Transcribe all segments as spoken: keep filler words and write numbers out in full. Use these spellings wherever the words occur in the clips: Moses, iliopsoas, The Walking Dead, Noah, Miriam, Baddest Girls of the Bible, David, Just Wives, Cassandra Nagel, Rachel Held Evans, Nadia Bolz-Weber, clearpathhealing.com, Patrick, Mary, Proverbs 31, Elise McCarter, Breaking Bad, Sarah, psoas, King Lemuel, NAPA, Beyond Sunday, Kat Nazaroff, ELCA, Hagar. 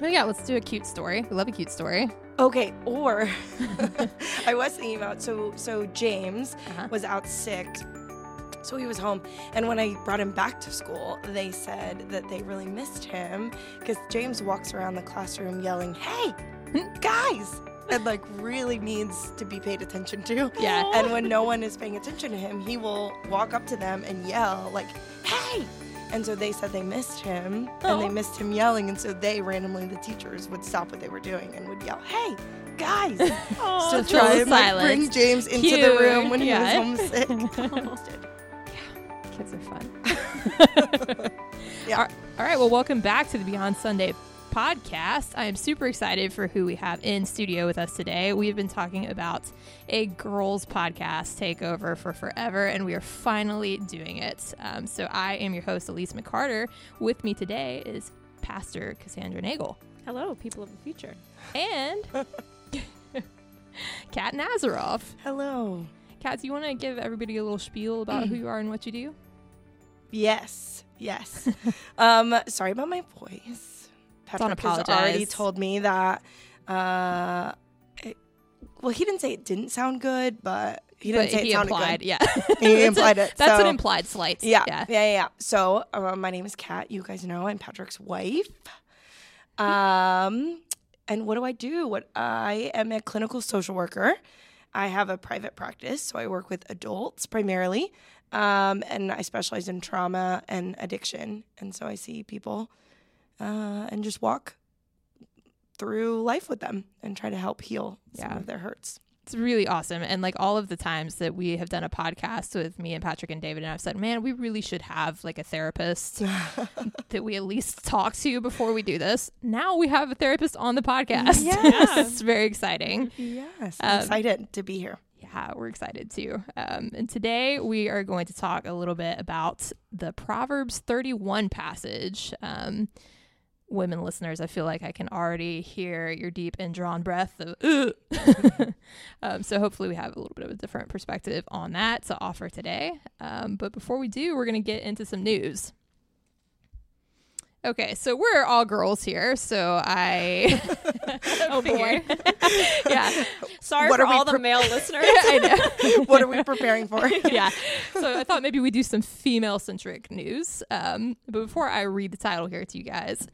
Oh, yeah, let's do a cute story. We love a cute story. Okay, or I was thinking about, so so James uh-huh. was out sick, so he was home. And when I brought him back to school, they said that they really missed him because James walks around the classroom yelling, "Hey, guys!" and like really needs to be paid attention to. Yeah. And when no one is paying attention to him, he will walk up to them and yell like, "Hey!" And so they said they missed him, oh. and they missed him yelling, and so they randomly, the teachers, would stop what they were doing and would yell, "Hey, guys!" oh, so try and like, bring James into Cute. the room when yeah. he was homesick. Yeah, kids are fun. yeah. All right, well, welcome back to the Beyond Sunday podcast. I am super excited for who we have in studio with us today. We've been talking about a girls podcast takeover for forever, and we are finally doing it. Um, so I am your host, Elise McCarter. With me today is Pastor Cassandra Nagel. Hello, people of the future. And Kat Nazaroff. Hello. Kat, do you want to give everybody a little spiel about mm. who you are and what you do? Yes. Yes. um, sorry about my voice. Patrick has already told me that, uh, it, well, he didn't say it didn't sound good, but he didn't but say it sounded implied, good. Yeah. He implied a, it. That's so. An implied slight. Yeah. Yeah. Yeah. yeah. So uh, my name is Kat. You guys know I'm Patrick's wife. Um, and what do I do? What I am a clinical social worker. I have a private practice, so I work with adults primarily, um, and I specialize in trauma and addiction. And so I see people. Uh, and just walk through life with them and try to help heal yeah. some of their hurts. It's really awesome. And like all of the times that we have done a podcast with me and Patrick and David, and I've said, man, we really should have like a therapist that we at least talk to before we do this. Now we have a therapist on the podcast. Yes. It's very exciting. Yes. I'm um, excited to be here. Yeah, we're excited too. Um, and today we are going to talk a little bit about the Proverbs thirty-one passage. Um, Women listeners, I feel like I can already hear your deep and drawn breath of, "Ugh." um, so hopefully we have a little bit of a different perspective on that to offer today. Um, but before we do, we're going to get into some news. Okay, so we're all girls here, so I... oh, boy. yeah. Sorry what for all pre- the male listeners. I know. What are we preparing for? yeah. So I thought maybe we do some female-centric news. Um, but before I read the title here to you guys...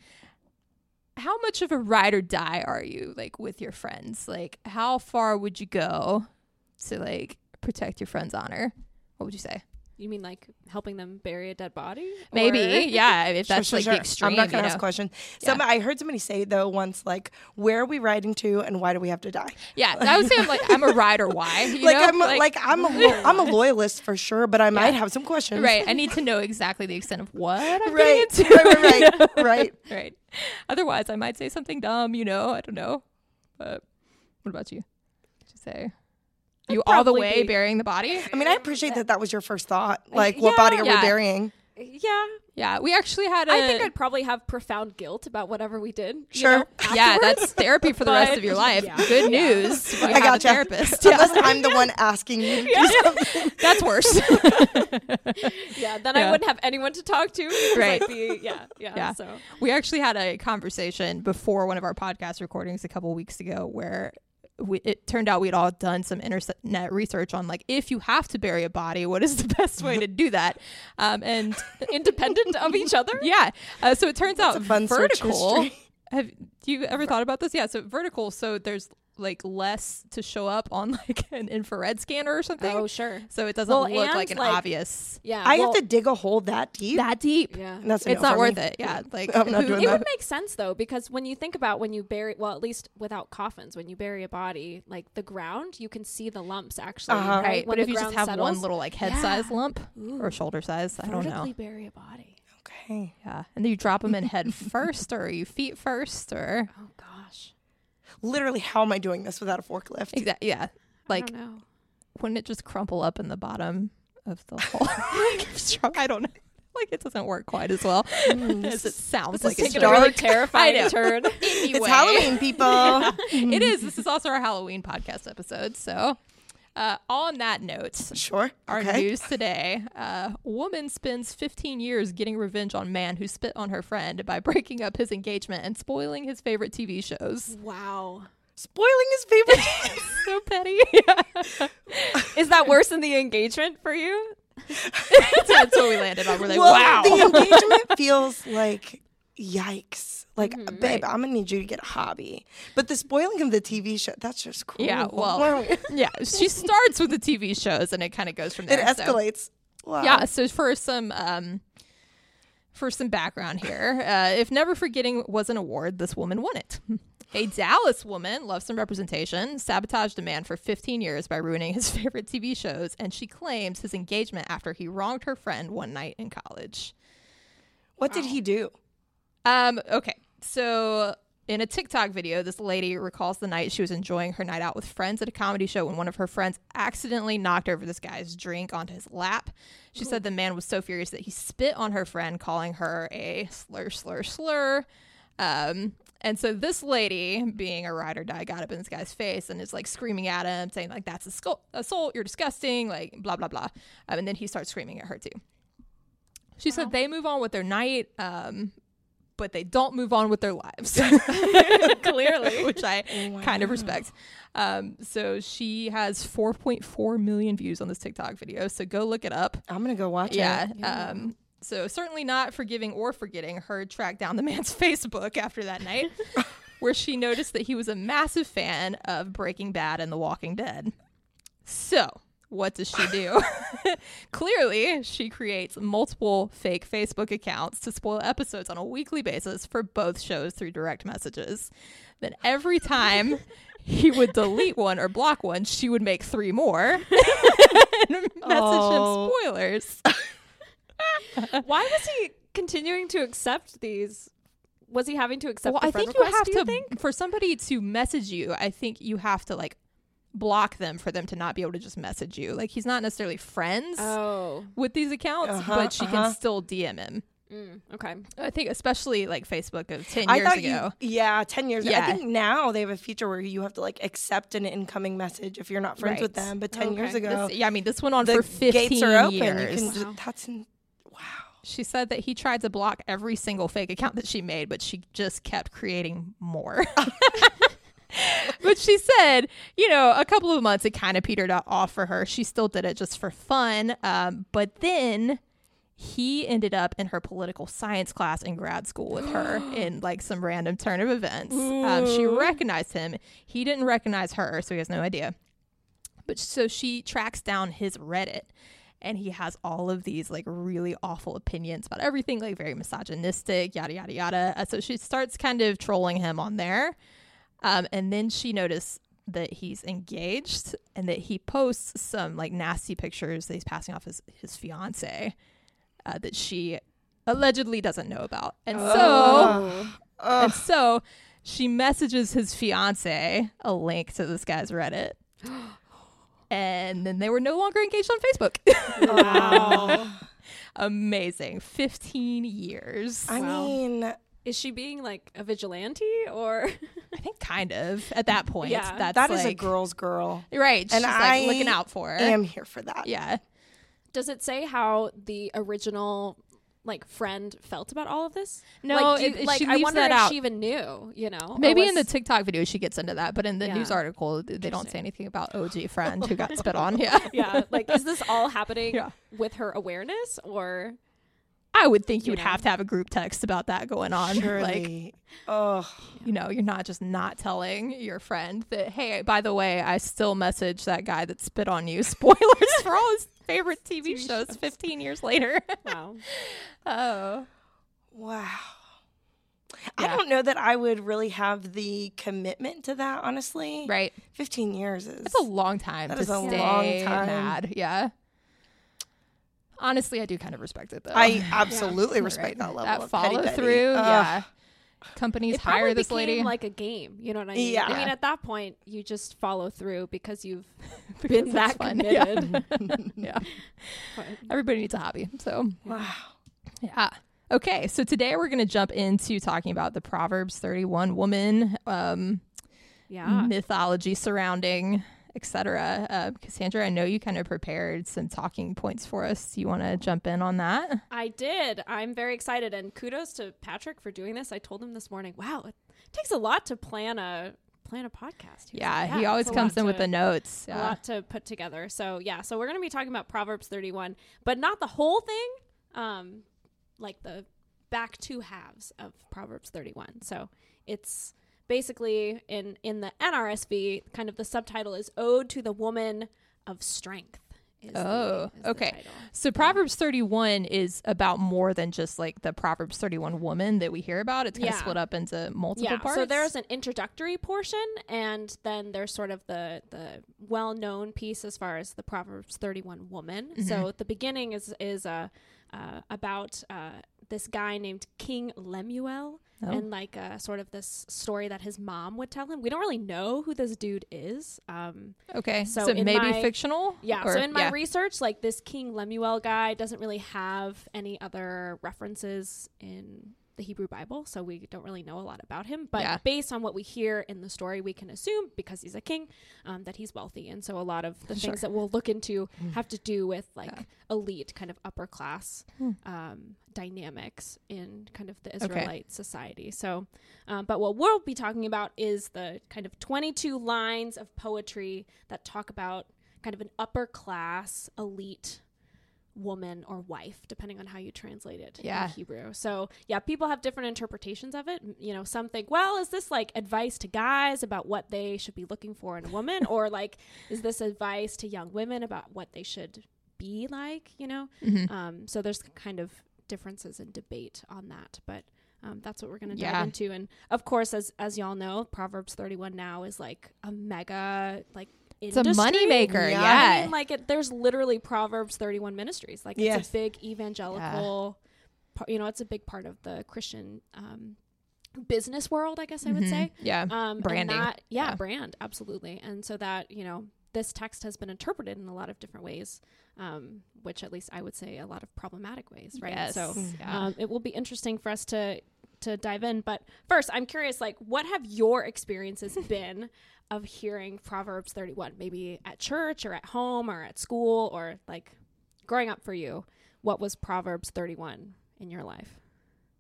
How much of a ride or die are you, like, with your friends? Like, how far would you go to, like, protect your friend's honor? What would you say? You mean, like, helping them bury a dead body? Maybe, or? yeah. If that's, sure, like, sure. the extreme, I'm not going to ask a question. Yeah. Some, I heard somebody say, though, once, like, where are we riding to and why do we have to die? Yeah, I would say, I'm like, I'm a ride or why, you like, know? I'm a, like, like, I'm a lo- I'm a loyalist for sure, but I yeah. might have some questions. Right, I need to know exactly the extent of what I'm right. getting into. Right, right, right, you know? right. right. Otherwise, I might say something dumb, you know, I don't know. But what about you? What did you say? You all the way be. burying the body? I mean, I appreciate that that was your first thought. Like, yeah, what body are yeah. we burying? Yeah. Yeah. We actually had a... I think I'd probably have profound guilt about whatever we did. Sure. You know, yeah, that's therapy for the but, rest of your life. Yeah. Good news. Yeah. You I got gotcha. a therapist. Unless I'm the one asking you to yeah. do something. That's worse. yeah, then yeah. I wouldn't have anyone to talk to. Right. Like the, yeah, yeah, yeah. So we actually had a conversation before one of our podcast recordings a couple of weeks ago where... We, it turned out we'd all done some internet research on, like, if you have to bury a body, what is the best way to do that? Um, and independent of each other? Yeah. Uh, so it turns That's out a fun vertical. Have you ever thought about this? Yeah. So vertical. So there's like less to show up on like an infrared scanner or something. Oh, sure. So it doesn't well, look like an like, obvious. Yeah. I well, have to dig a hole that deep. That deep. Yeah. That's it's not worth me. it. Yeah. Like I'm not doing it that. Would make sense though, because when you think about when you bury, well, at least without coffins, when you bury a body, like the ground, you can see the lumps actually. Uh-huh. Right. right. But if you just have settles, one little like head yeah. size lump Ooh. or shoulder size, I don't know. Vertically bury a body. Okay. Yeah. And then you drop them in head first, or you feet first, or oh gosh. Literally, how am I doing this without a forklift? Exactly. Yeah. Like, wouldn't it just crumple up in the bottom of the hole? I don't know. Like, it doesn't work quite as well mm, as it sounds. This like is it's taking a really terrifying turn. Anyway. It's Halloween, people. Yeah, it is. This is also our Halloween podcast episode. So, Uh, on that note, sure. Our okay. news today, uh, woman spends fifteen years getting revenge on man who spit on her friend by breaking up his engagement and spoiling his favorite T V shows. Wow. Spoiling his favorite T V shows. So petty. Yeah. Is that worse than the engagement for you? That's what we landed on. We're like, well, wow. The engagement feels like, yikes. Like, mm-hmm, babe, right. I'm going to need you to get a hobby. But the spoiling of the T V show, that's just cruel. Yeah, well, yeah. She starts with the T V shows and it kind of goes from there. It escalates. So. Wow. Yeah, so for some... Um, For some background here, uh, if Never Forgetting was an award, this woman won it. A Dallas woman, loves some representation, sabotaged a man for fifteen years by ruining his favorite T V shows, and she claims his engagement after he wronged her friend one night in college. What wow. did he do? Um. Okay, so in a TikTok video, this lady recalls the night she was enjoying her night out with friends at a comedy show when one of her friends accidentally knocked over this guy's drink onto his lap. She Ooh. said the man was so furious that he spit on her friend, calling her a slur, slur, slur. Um, and so this lady, being a ride or die, got up in this guy's face and is like screaming at him, saying like, that's assault, you're disgusting, like blah, blah, blah. Um, and then he starts screaming at her too. She wow. said they move on with their night, um, but they don't move on with their lives. Clearly. Which I wow. kind of respect. Um, so she has four point four million views on this TikTok video. So go look it up. I'm going to go watch yeah, it. Yeah. Um, so certainly not forgiving or forgetting. Her tracked down the man's Facebook after that night, where she noticed that he was a massive fan of Breaking Bad and The Walking Dead. So... what does she do? Clearly, she creates multiple fake Facebook accounts to spoil episodes on a weekly basis for both shows through direct messages. Then every time he would delete one or block one, she would make three more and message oh. him spoilers. Why was he continuing to accept these? Was he having to accept well, the friend request? Well, I think you have you to, think? For somebody to message you, I think you have to like block them for them to not be able to just message you. Like, he's not necessarily friends oh. with these accounts, uh-huh, but she uh-huh. can still D M him. Mm, okay. I think especially like Facebook of ten I years thought ago. You, yeah, ten years yeah. ago. I think now they have a feature where you have to like accept an incoming message if you're not friends right. with them. But ten okay. years ago, this, yeah, I mean, this went on for fifteen gates are open. years. You can wow. just, that's in, wow. She said that he tried to block every single fake account that she made, but she just kept creating more. But she said, you know, a couple of months it kind of petered off for her. She still did it just for fun. Um, but then he ended up in her political science class in grad school with her in like some random turn of events. Um, she recognized him. He didn't recognize her, so he has no idea. But so she tracks down his Reddit. And he has all of these like really awful opinions about everything, like very misogynistic, yada, yada, yada. Uh, so she starts kind of trolling him on there. Um, and then she noticed that he's engaged and that he posts some like nasty pictures that he's passing off as his fiance uh, that she allegedly doesn't know about. And oh. so oh. and so she messages his fiance a link to this guy's Reddit. And then they were no longer engaged on Facebook. Wow. Amazing. fifteen years. I wow. mean... Is she being like a vigilante or? I think kind of at that point. Yeah. That's that is like, a girl's girl. Right. And she's I like looking out for it. I am here for that. Yeah. Does it say how the original like friend felt about all of this? No. Like, do you, it, like she I wonder that if out. she even knew, you know? Maybe was... in the TikTok video she gets into that, but in the yeah. news article they don't say anything about O G friend who got spit on. Yeah. Yeah. Like, is this all happening yeah. with her awareness or? I would think you, you would know. have to have a group text about that going on. Surely. Like, oh, you know, you're not just not telling your friend that, hey, by the way, I still message that guy that spit on you. Spoilers for all his favorite T V, T V shows, shows fifteen years later. Wow. Oh. Wow. Yeah. I don't know that I would really have the commitment to that, honestly. Right. fifteen years is. That's a long time. That is a long time. Mad. Yeah. Honestly, I do kind of respect it, though. I absolutely yeah, respect right. that level that of follow petty, through. Petty. Yeah, companies it hire this became lady like a game. You know what I mean? Yeah. I mean, at that point, you just follow through because you've because been that fun. committed. Yeah. yeah. Everybody needs a hobby. So wow. Yeah. Okay. So today we're going to jump into talking about the Proverbs thirty-one woman um, yeah. mythology surrounding et cetera. Uh, Cassandra, I know you kind of prepared some talking points for us. You want to jump in on that? I did. I'm very excited. And kudos to Patrick for doing this. I told him this morning, wow, it takes a lot to plan a plan a podcast. He yeah, like, yeah, he always comes in to, with the notes. Yeah. A lot to put together. So, yeah. So we're going to be talking about Proverbs thirty-one, but not the whole thing, um, like the back two halves of Proverbs thirty-one. So it's... Basically, in, in the N R S V, kind of the subtitle is Ode to the Woman of Strength. Is oh, the, is okay. So Proverbs thirty-one is about more than just like the Proverbs thirty-one woman that we hear about. It's kind yeah. of split up into multiple yeah. parts. So there's an introductory portion, and then there's sort of the, the well-known piece as far as the Proverbs thirty-one woman. Mm-hmm. So the beginning is, is uh, uh, about... Uh, this guy named King Lemuel oh. and like a uh, sort of this story that his mom would tell him. We don't really know who this dude is. Um, okay. So, so maybe my, fictional. Yeah. Or, so in my yeah. research, like this King Lemuel guy doesn't really have any other references in the Hebrew Bible. So we don't really know a lot about him, but yeah. based on what we hear in the story, we can assume because he's a king, um, that he's wealthy. And so a lot of the sure. things that we'll look into have to do with like yeah. elite kind of upper class, hmm. um, dynamics in kind of the Israelite okay. society. So, um, but what we'll be talking about is the kind of twenty-two lines of poetry that talk about kind of an upper class elite woman or wife, depending on how you translate it yeah. in Hebrew. So yeah, people have different interpretations of it. You know, some think, well, is this like advice to guys about what they should be looking for in a woman? Or like, is this advice to young women about what they should be like, you know? Mm-hmm. Um, so there's kind of differences in debate on that, but um, that's what we're going to dive yeah. into. And of course, as, as y'all know, Proverbs thirty-one now is like a mega, like, industry. It's a money maker. Yeah. yeah. I mean, like it, there's literally Proverbs thirty-one ministries. Like yes. it's a big evangelical, yeah. par, you know, it's a big part of the Christian, um, business world, I guess mm-hmm. I would say. Yeah. Um, branding. That, yeah, yeah. Brand. Absolutely. And so that, you know, this text has been interpreted in a lot of different ways, um, which at least I would say a lot of problematic ways. Right. Yes. So, yeah. um, it will be interesting for us to, to dive in. But first, I'm curious, like, what have your experiences been of hearing Proverbs thirty-one, maybe at church or at home or at school, or like growing up for you? What was Proverbs thirty-one in your life?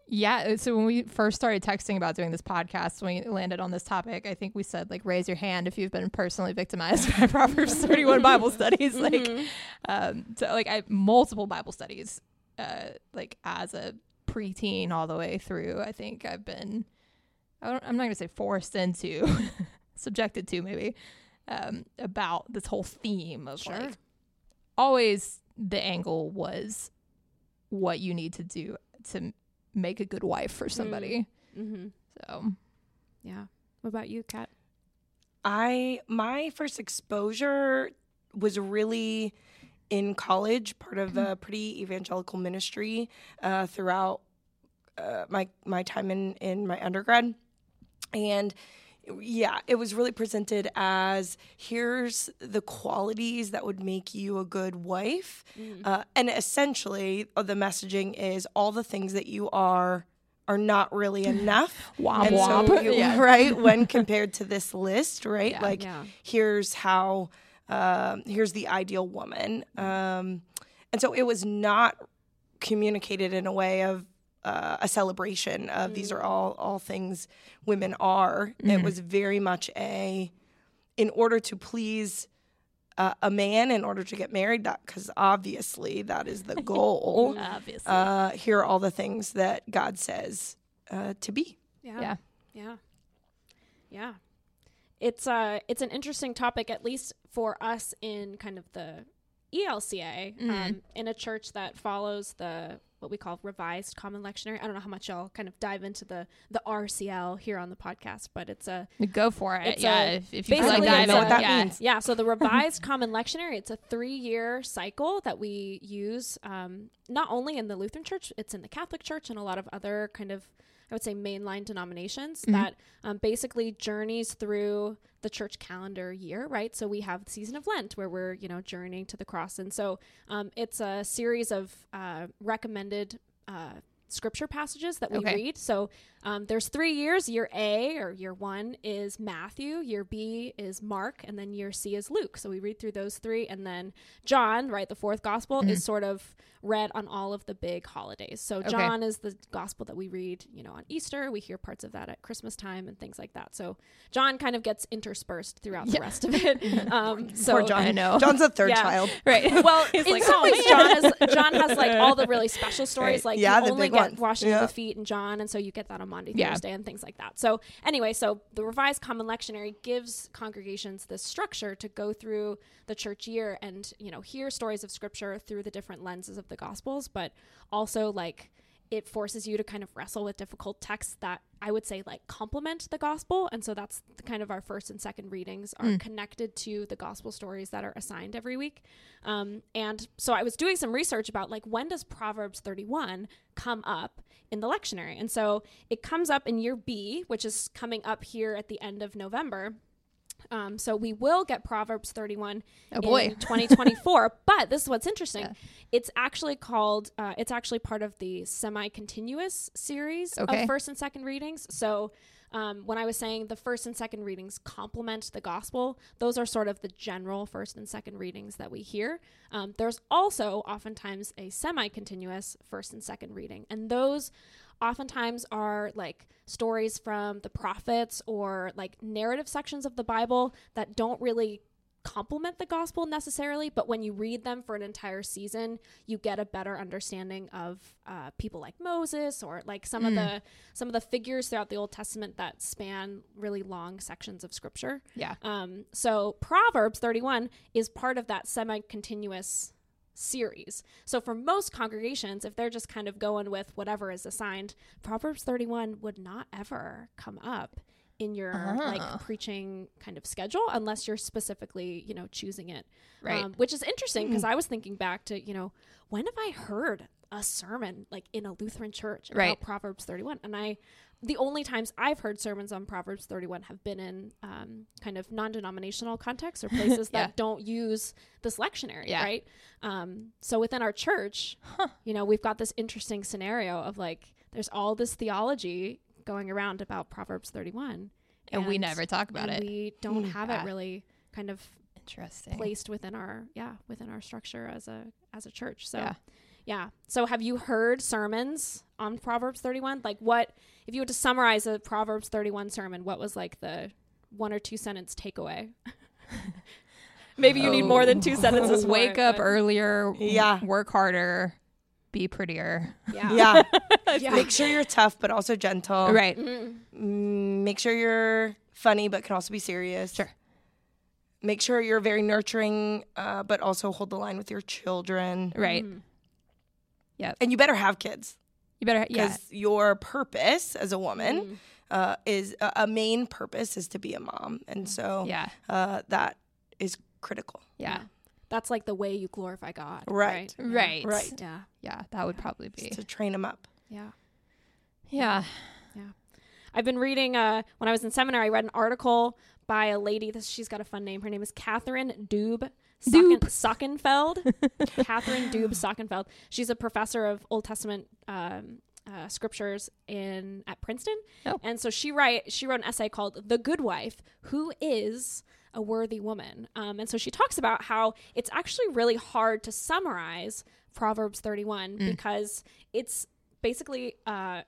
Yeah. So when we first started texting about doing this podcast, when we landed on this topic, I think we said, like, raise your hand if you've been personally victimized by Proverbs thirty-one Bible studies. Like, mm-hmm. um, so like I multiple Bible studies, uh, like as a preteen all the way through. I think I've been, I don't, I'm not going to say forced into subjected to maybe um about this whole theme of sure. like always the angle was what you need to do to make a good wife for somebody. Mm-hmm. So yeah, what about you, Kat? I my first exposure was really in college, part of a pretty evangelical ministry uh throughout uh, my my time in in my undergrad. And yeah, it was really presented as here's the qualities that would make you a good wife. Mm. Uh, and essentially the messaging is all the things that you are are not really enough. Womp and womp. So you, yeah. Right. When compared to this list, right? Yeah, like yeah. here's how, um, here's the ideal woman. Um, and so it was not communicated in a way of, Uh, a celebration of mm. these are all all things women are. Mm-hmm. It was very much a, in order to please uh, a man, in order to get married, that because obviously that is the goal. Obviously, uh, here are all the things that God says uh, to be. Yeah, yeah, yeah. yeah. It's uh, it's an interesting topic, at least for us in kind of the E L C A, mm-hmm. um, in a church that follows the what we call revised common lectionary. I don't know how much y'all kind of dive into the the R C L here on the podcast, but it's a go for it. Yeah, a, if, if you like that, know what that yeah. means. Yeah, so the revised common lectionary, it's a three-year cycle that we use um, not only in the Lutheran Church, it's in the Catholic Church and a lot of other kind of, I would say, mainline denominations mm-hmm. that um, basically journeys through the church calendar year, right? So we have the season of Lent where we're, you know, journeying to the cross. And so um, it's a series of uh, recommended uh, scripture passages that we okay. read. So um, there's three years. Year A, or year one, is Matthew. Year B is Mark. And then year C is Luke. So we read through those three. And then John, right, the fourth gospel, mm-hmm. is sort of read on all of the big holidays. So okay. John is the gospel that we read, you know, on Easter. We hear parts of that at Christmas time and things like that. So John kind of gets interspersed throughout yeah. the rest of it. Um, so Poor John. I know. John's a third yeah. child. Right. Well, in like, some ways, John, is, John has like all the really special stories. Right. Like yeah, you only get ones. Washing yeah. of the feet and John. And so you get that on Monday, yeah. Thursday and things like that. So anyway, so the Revised Common Lectionary gives congregations this structure to go through the church year and, you know, hear stories of scripture through the different lenses of the gospels, but also like it forces you to kind of wrestle with difficult texts that I would say like complement the gospel. And so that's the kind of our first and second readings are mm. connected to the gospel stories that are assigned every week. Um, and so I was doing some research about like, when does Proverbs thirty-one come up in the lectionary? And so it comes up in year B, which is coming up here at the end of November. Um, so we will get Proverbs thirty-one oh boy. in twenty twenty-four, but this is what's interesting. Yeah. It's actually called, uh, it's actually part of the semi-continuous series okay. of first and second readings. So um, when I was saying the first and second readings complement the gospel, those are sort of the general first and second readings that we hear. Um, there's also oftentimes a semi-continuous first and second reading, and those oftentimes are like stories from the prophets or like narrative sections of the Bible that don't really complement the gospel necessarily, but when you read them for an entire season, you get a better understanding of uh, people like Moses or like some mm. of the some of the figures throughout the Old Testament that span really long sections of scripture. Yeah. Um. So Proverbs thirty-one is part of that semi-continuous series. So for most congregations, if they're just kind of going with whatever is assigned, Proverbs thirty-one would not ever come up in your uh-huh. like preaching kind of schedule unless you're specifically, you know, choosing it. Right. Um, which is interesting because mm. I was thinking back to, you know, when have I heard a sermon like in a Lutheran church about right. Proverbs thirty-one? And I, the only times I've heard sermons on Proverbs thirty-one have been in um, kind of non-denominational contexts or places yeah. that don't use this lectionary, yeah. right? Um, so within our church, huh. you know, we've got this interesting scenario of like, there's all this theology going around about Proverbs thirty-one. And, and we never talk about it. We don't mm, have yeah. it really kind of interesting placed within our, yeah, within our structure as a, as a church. So yeah. yeah. So have you heard sermons on Proverbs thirty-one? Like what, if you were to summarize a Proverbs thirty-one sermon, what was like the one or two sentence takeaway? Maybe oh. you need more than two sentences. Wake up earlier. Yeah. Work harder. Be prettier. Yeah. yeah. yeah. Make sure you're tough, but also gentle. Right. Mm-hmm. Make sure you're funny, but can also be serious. Sure. Make sure you're very nurturing, uh, but also hold the line with your children. Right. Mm-hmm. Yeah. And you better have kids. You better, yeah. Because your purpose as a woman mm. uh, is uh, a main purpose is to be a mom, and so yeah, uh, that is critical. Yeah. yeah, that's like the way you glorify God. Right, right, right. right. Yeah, yeah. That would yeah. probably be just to train them up. Yeah, yeah, yeah. I've been reading. Uh, when I was in seminary, I read an article by a lady. This she's got a fun name. Her name is Catherine Doob. Socken, Sockenfeld, Catherine Doob Sockenfeld. She's a professor of Old Testament um, uh, scriptures in at Princeton, oh. and so she write she wrote an essay called "The Good Wife: Who Is a Worthy Woman?" Um, and so she talks about how it's actually really hard to summarize Proverbs thirty-one mm. because it's basically uh,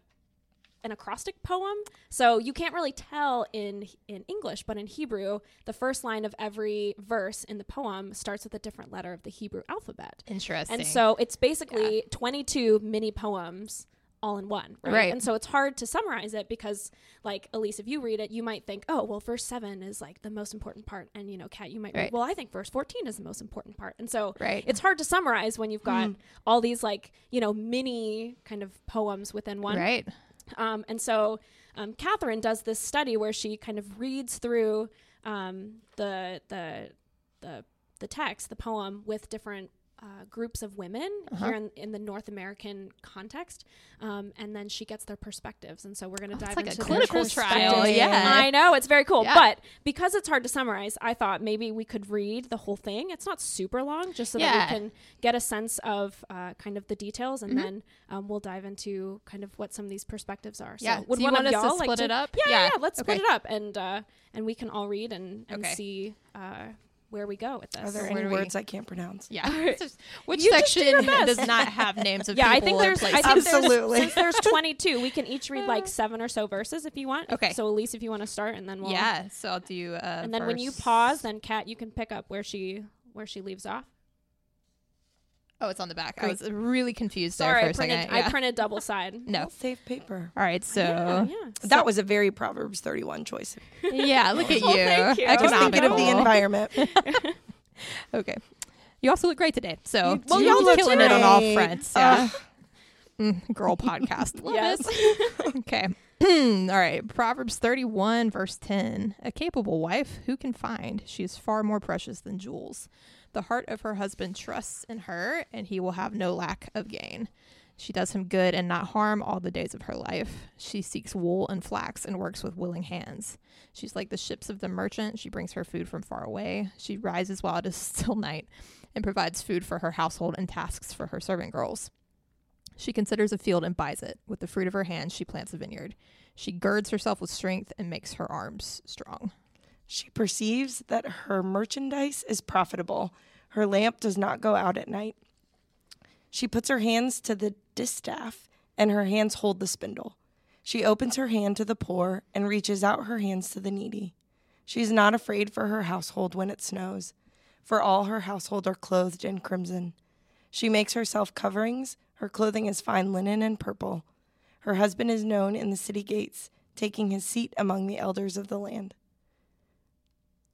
an acrostic poem, so you can't really tell in in English, but in Hebrew, the first line of every verse in the poem starts with a different letter of the Hebrew alphabet. Interesting. And so it's basically yeah. twenty-two mini poems all in one, right? right? And so it's hard to summarize it because, like, Elise, if you read it, you might think, oh, well, verse seven is, like, the most important part. And, you know, Kat, you might right. read, well, I think verse fourteen is the most important part. And so right. it's hard to summarize when you've got mm. all these, like, you know, mini kind of poems within one. Right. Um, and so um, Catherine does this study where she kind of reads through um, the, the the the text, the poem, with different uh, groups of women uh-huh. here in, in the North American context, um, and then she gets their perspectives. And so we're going to oh, dive like into a clinical trial. Yeah, I know, it's very cool. Yeah. But because it's hard to summarize, I thought maybe we could read the whole thing. It's not super long, just so yeah. that we can get a sense of uh, kind of the details, and mm-hmm. then um, we'll dive into kind of what some of these perspectives are. Yeah. So would so one want of us y'all to split like it to, up? Yeah, yeah. yeah let's okay. split it up, and uh, and we can all read and, and okay. see. Uh, where we go with this. Are there any words we... I can't pronounce? Yeah. Just, which you section do does not have names of yeah, people? Yeah, I think there's, I think absolutely. There's, since there's twenty-two, we can each read like seven or so verses if you want. Okay. So Elise, if you want to start, and then we'll. Yeah, so I'll do uh, and then verse. When you pause, then Kat, you can pick up where she where she leaves off. Oh, it's on the back. Great. I was really confused there Sorry, for a printed, second. Yeah. I printed double side. No. Save paper. All right, so. Yeah, yeah. That so, was a very Proverbs thirty-one choice. Yeah, look at you. Well, thank you. I was thinking of the environment. Okay. You also look great today. So you, well, you're you killing great. It on all fronts. Yeah. Uh, mm, girl podcast. Love yes. it. Okay. All right. Proverbs thirty-one, verse ten. A capable wife who can find? She is far more precious than jewels. The heart of her husband trusts in her, and he will have no lack of gain. She does him good and not harm all the days of her life. She seeks wool and flax and works with willing hands. She's like the ships of the merchant. She brings her food from far away. She rises while it is still night and provides food for her household and tasks for her servant girls. She considers a field and buys it. With the fruit of her hands, she plants a vineyard. She girds herself with strength and makes her arms strong. She perceives that her merchandise is profitable. Her lamp does not go out at night. She puts her hands to the distaff, and her hands hold the spindle. She opens her hand to the poor and reaches out her hands to the needy. She is not afraid for her household when it snows, for all her household are clothed in crimson. She makes herself coverings. Her clothing is fine linen and purple. Her husband is known in the city gates, taking his seat among the elders of the land.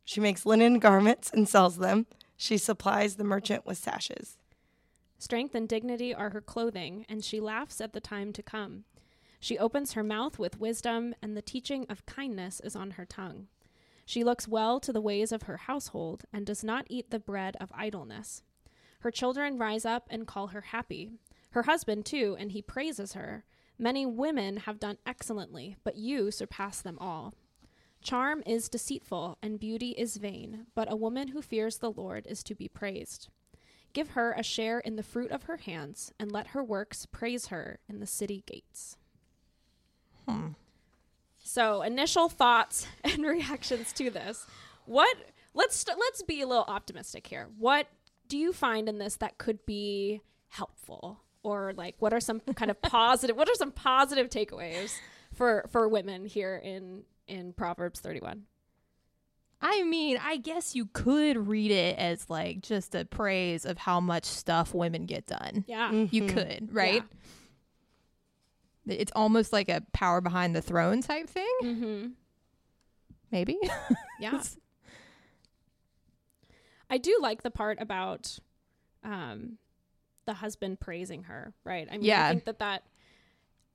She makes linen garments and sells them. She supplies the merchant with sashes. Strength and dignity are her clothing, and she laughs at the time to come. She opens her mouth with wisdom, and the teaching of kindness is on her tongue. She looks well to the ways of her household and does not eat the bread of idleness. Her children rise up and call her happy. Her husband, too, and he praises her. Many women have done excellently, but you surpass them all. Charm is deceitful and beauty is vain, but a woman who fears the Lord is to be praised. Give her a share in the fruit of her hands, and let her works praise her in the city gates. Hmm. So, initial thoughts and reactions to this. What? Let's st- let's be a little optimistic here. What do you find in this that could be helpful, or like, what are some kind of positive? What are some positive takeaways for for women here in? in Proverbs thirty-one? I mean, I guess you could read it as like just a praise of how much stuff women get done. Yeah. Mm-hmm. You could, right? Yeah. It's almost like a power behind the throne type thing. Mm-hmm. Maybe. Yeah. I do like the part about um, the husband praising her, right? I mean, yeah. I think that that,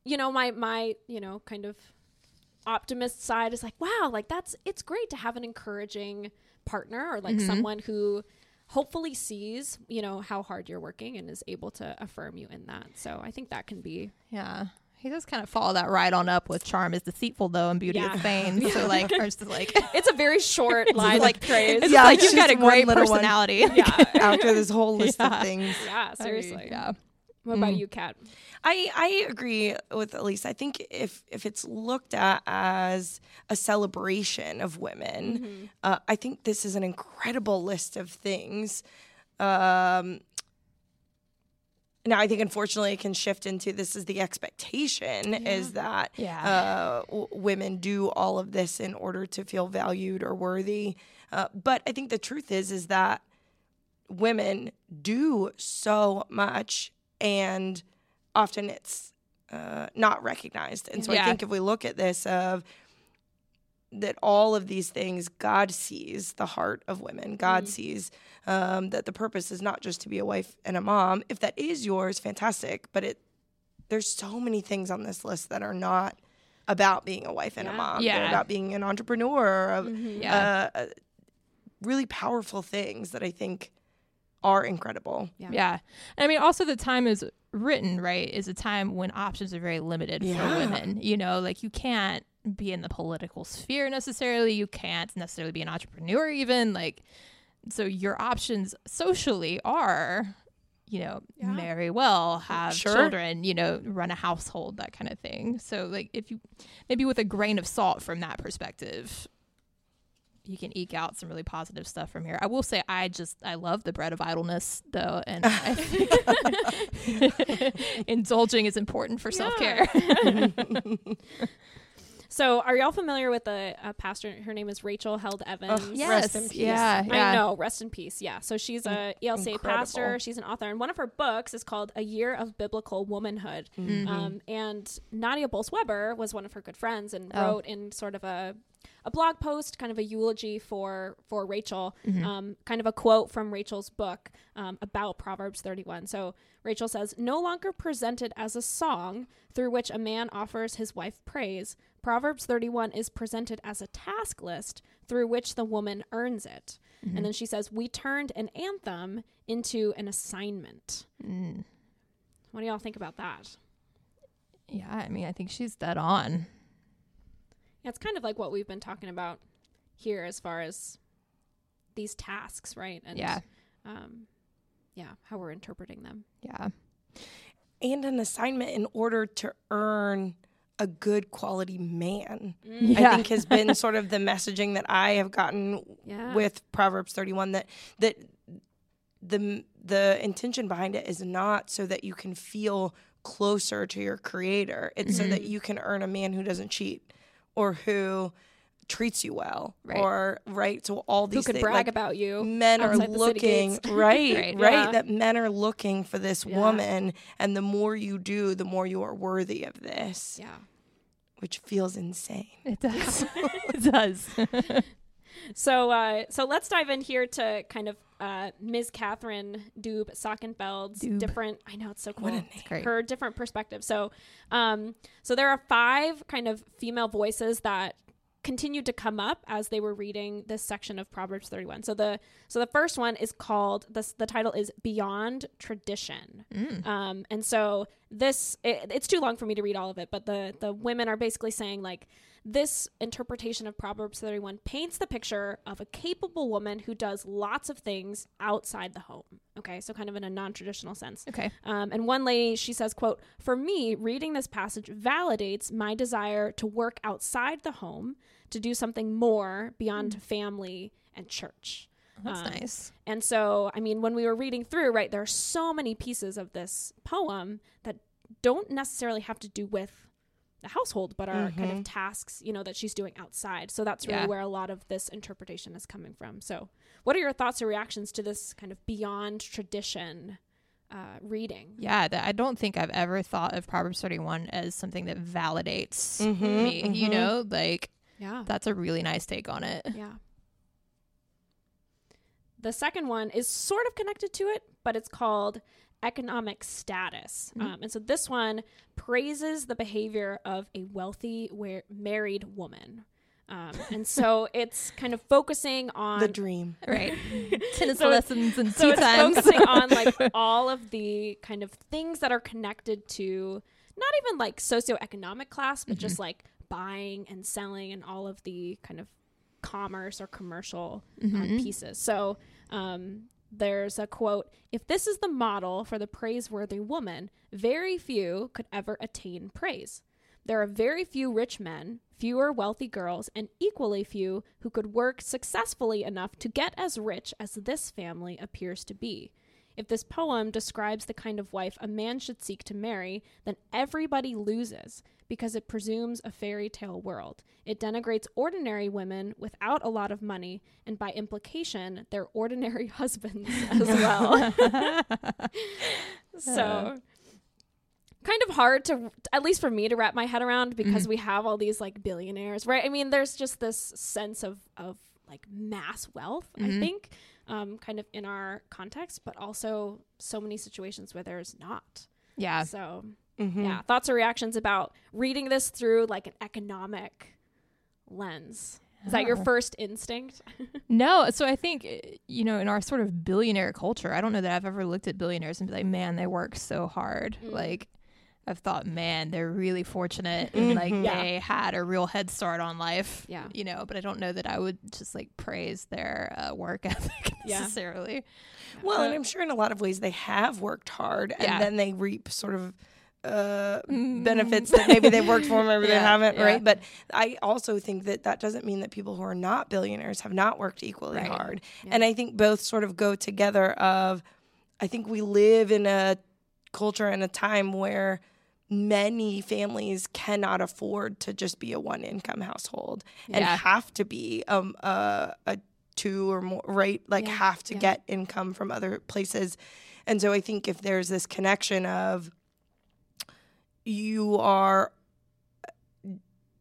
you know, my, my, you know, kind of optimist side is like, wow, like that's, it's great to have an encouraging partner or like mm-hmm. someone who hopefully sees, you know, how hard you're working and is able to affirm you in that. So I think that can be. Yeah. He does kind of follow that right on up with charm is deceitful though and beauty yeah. is vain. Yeah. So like, just like it's a very short line like praise. It's yeah, like you've got a great personality. Yeah. After this whole list yeah. of things. Yeah, seriously. I mean, yeah. What about mm. you, Kat? I, I agree with Elise. I think if, if it's looked at as a celebration of women, mm-hmm. uh, I think this is an incredible list of things. Um, now, I think, unfortunately, it can shift into this is the expectation yeah. is that yeah. uh, w- women do all of this in order to feel valued or worthy. Uh, but I think the truth is, is that women do so much. And often it's uh, not recognized. And so yeah. I think if we look at this of that all of these things, God sees the heart of women. God mm-hmm. sees um, that the purpose is not just to be a wife and a mom. If that is yours, fantastic. But it there's so many things on this list that are not about being a wife and yeah. a mom. Yeah. They're about being an entrepreneur. Of, mm-hmm. yeah. uh, really powerful things that I think are incredible. Yeah. yeah. And I mean, also the time is written, right, is a time when options are very limited yeah. for women. You know, like you can't be in the political sphere necessarily. You can't necessarily be an entrepreneur even. Like, so your options socially are, you know, yeah. marry well, have sure. children, you know, run a household, that kind of thing. So like if you, maybe with a grain of salt from that perspective, you can eke out some really positive stuff from here. I will say, I just, I love the bread of idleness though. And I, indulging is important for yeah. self-care. So are y'all familiar with a, a pastor? Her name is Rachel Held Evans. Oh, yes. Rest in peace. Yeah, yeah. I know. Rest in peace. Yeah. So she's a E L C A Incredible. pastor. She's an author. And one of her books is called A Year of Biblical Womanhood. Mm-hmm. Um, and Nadia Bolz-Weber was one of her good friends and oh. wrote in sort of a, a blog post, kind of a eulogy for, for Rachel, mm-hmm. um, kind of a quote from Rachel's book um, about Proverbs thirty-one. So Rachel says, "No longer presented as a song through which a man offers his wife praise, Proverbs thirty-one is presented as a task list through which the woman earns it." Mm-hmm. And then she says, "We turned an anthem into an assignment." Mm. What do y'all think about that? Yeah, I mean, I think she's dead on. Yeah, it's kind of like what we've been talking about here as far as these tasks, right? And, yeah. Um, yeah, how we're interpreting them. Yeah. And an assignment in order to earn a good quality man, mm. yeah. I think has been sort of the messaging that I have gotten yeah. with Proverbs thirty-one, that that the the intention behind it is not so that you can feel closer to your creator. It's mm-hmm. so that you can earn a man who doesn't cheat or who treats you well, right. or right. So all these who could things, brag like about you. Men are looking, right, right, right yeah. that men are looking for this yeah. woman, and the more you do, the more you are worthy of this. Yeah, which feels insane. It does. It does. So, uh, so let's dive in here to kind of uh, Miz Catherine Doob Sockenfeld's Doob. different. I know, it's so cool. Her different perspective. So, um, so there are five kind of female voices that continued to come up as they were reading this section of Proverbs thirty-one. So the so the first one is called, the, the title is Beyond Tradition. Mm. Um, and so this, it, it's too long for me to read all of it, but the, the women are basically saying, like, this interpretation of Proverbs thirty-one paints the picture of a capable woman who does lots of things outside the home. Okay, so kind of in a non-traditional sense. Okay. Um, and one lady, she says, quote, "For me, reading this passage validates my desire to work outside the home, to do something more beyond mm. family and church." That's um, nice. And so, I mean, when we were reading through, right, there are so many pieces of this poem that don't necessarily have to do with the household, but are mm-hmm. kind of tasks, you know, that she's doing outside. So that's really yeah. where a lot of this interpretation is coming from. So what are your thoughts or reactions to this kind of beyond tradition uh, reading? Yeah, th- I don't think I've ever thought of Proverbs thirty-one as something that validates mm-hmm, me, mm-hmm. you know, like, yeah, that's a really nice take on it. Yeah. The second one is sort of connected to it, but it's called Economic Status. Mm-hmm. Um, and so this one praises the behavior of a wealthy where married woman. Um, and so it's kind of focusing on the dream, right? Tennis so lessons and so tea it's times. Focusing on like all of the kind of things that are connected to not even like socioeconomic class, but mm-hmm. just like buying and selling and all of the kind of commerce or commercial mm-hmm. um, pieces. So, um, there's a quote, "If this is the model for the praiseworthy woman, very few could ever attain praise. There are very few rich men, fewer wealthy girls, and equally few who could work successfully enough to get as rich as this family appears to be. If this poem describes the kind of wife a man should seek to marry, then everybody loses, because it presumes a fairy tale world. It denigrates ordinary women without a lot of money, and by implication, their ordinary husbands as well." So, kind of hard to, at least for me, to wrap my head around, because mm-hmm. we have all these like billionaires, right? I mean, there's just this sense of, of like mass wealth, mm-hmm. I think. Um, kind of in our context, but also so many situations where there's not. Yeah. So, mm-hmm. yeah. Thoughts or reactions about reading this through like an economic lens? Is that your first instinct? No. So I think, you know, in our sort of billionaire culture, I don't know that I've ever looked at billionaires and be like, man, they work so hard. Mm. Like, I've thought, man, they're really fortunate. And like, yeah. they had a real head start on life, yeah. you know, but I don't know that I would just like praise their uh, work ethic yeah. necessarily. Well, uh, and I'm sure in a lot of ways they have worked hard and yeah. then they reap sort of uh benefits that maybe they've worked for, maybe yeah, they haven't, yeah. right? But I also think that that doesn't mean that people who are not billionaires have not worked equally right. hard. Yeah. And I think both sort of go together of, I think we live in a culture and a time where many families cannot afford to just be a one-income household and yeah. have to be um, a, a two or more, right? Like yeah. have to yeah. get income from other places. And so I think if there's this connection of, you are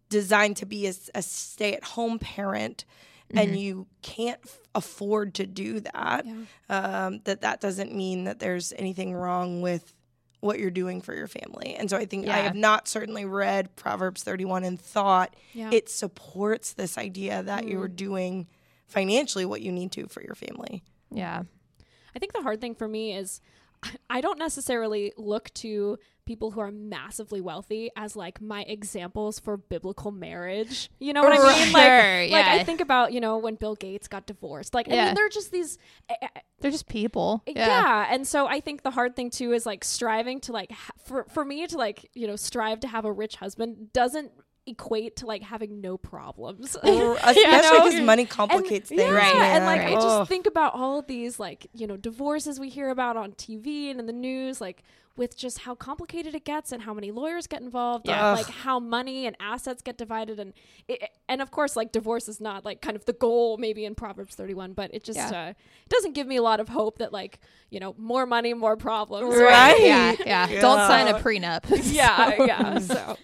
designed to be a, a stay-at-home parent, mm-hmm. and you can't f- afford to do that, yeah. um, that that doesn't mean that there's anything wrong with what you're doing for your family. And so I think yeah. I have not certainly read Proverbs thirty-one and thought yeah. it supports this idea that mm. you're doing financially what you need to for your family. Yeah. I think the hard thing for me is I don't necessarily look to people who are massively wealthy as like my examples for biblical marriage. You know what right. I mean? Like, sure, yeah. like I think about, you know, when Bill Gates got divorced, like, yeah. I mean, they're just these, uh, they're just people. Yeah. yeah. And so I think the hard thing too, is like striving to like, ha- for, for me to like, you know, strive to have a rich husband doesn't equate to like having no problems. Or especially because you know? money complicates and, things. Yeah, right. And like right. I just oh. think about all of these like, you know, divorces we hear about on T V and in the news, like with just how complicated it gets and how many lawyers get involved yeah. and like how money and assets get divided. And it, and of course like divorce is not like kind of the goal maybe in Proverbs thirty-one, but it just yeah. uh, doesn't give me a lot of hope that like, you know, more money, more problems. Right. right? Yeah, yeah. yeah. Don't sign a prenup. Yeah. so. Yeah. So.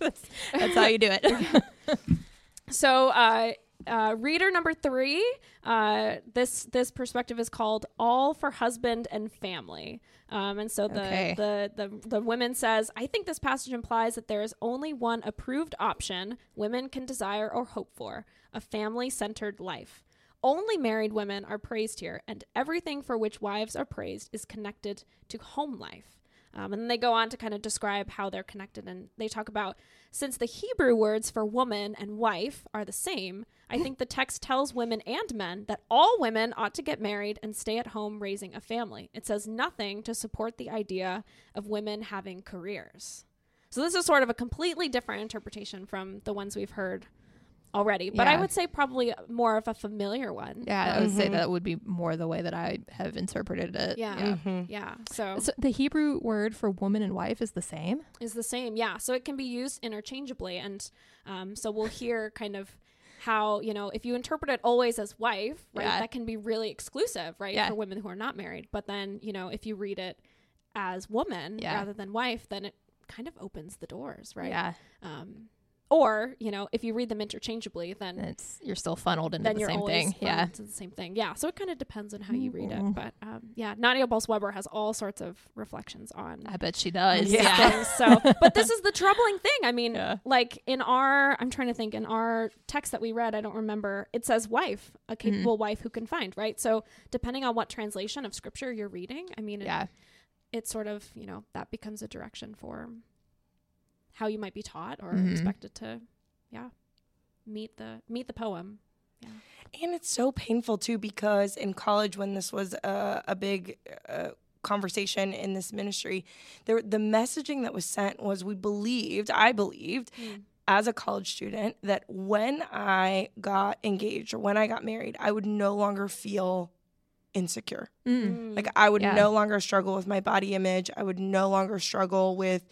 that's, that's how you do it. So uh, uh, reader number three, uh, this this perspective is called All for Husband and Family. Um, and so the, okay. the, the, the woman says, I think this passage implies that there is only one approved option women can desire or hope for, a family-centered life. Only married women are praised here, and everything for which wives are praised is connected to home life. Um, and then they go on to kind of describe how they're connected. And they talk about, since the Hebrew words for woman and wife are the same, I think the text tells women and men that all women ought to get married and stay at home raising a family. It says nothing to support the idea of women having careers. So this is sort of a completely different interpretation from the ones we've heard already, but yeah. I would say probably more of a familiar one. Yeah, mm-hmm. I would say that would be more the way that I have interpreted it. Yeah, yeah. Mm-hmm. yeah. So. so the Hebrew word for woman and wife is the same? Is the same, yeah. So it can be used interchangeably, and um, so we'll hear kind of how, you know, if you interpret it always as wife, right, yeah. that can be really exclusive, right, yeah. for women who are not married. But then, you know, if you read it as woman yeah. rather than wife, then it kind of opens the doors, right? Yeah. Um, Or, you know, if you read them interchangeably, then it's you're still funneled into the same thing. Yeah, into the same thing. Yeah. So it kind of depends on how you read it. But um, yeah, Nadia Bolz-Weber has all sorts of reflections on. I bet she does. Yeah. So, but this is the troubling thing. I mean, yeah. like in our, I'm trying to think in our text that we read, I don't remember. It says wife, a capable mm-hmm. wife who can find. Right. So depending on what translation of scripture you're reading, I mean, yeah. it, it sort of, you know, that becomes a direction for how you might be taught or mm-hmm. expected to, yeah, meet the meet the poem. Yeah. And it's so painful, too, because in college when this was a, a big uh, conversation in this ministry, there, the messaging that was sent was we believed, I believed, mm. as a college student, that when I got engaged or when I got married, I would no longer feel insecure. Mm. Like I would yeah. no longer struggle with my body image. I would no longer struggle with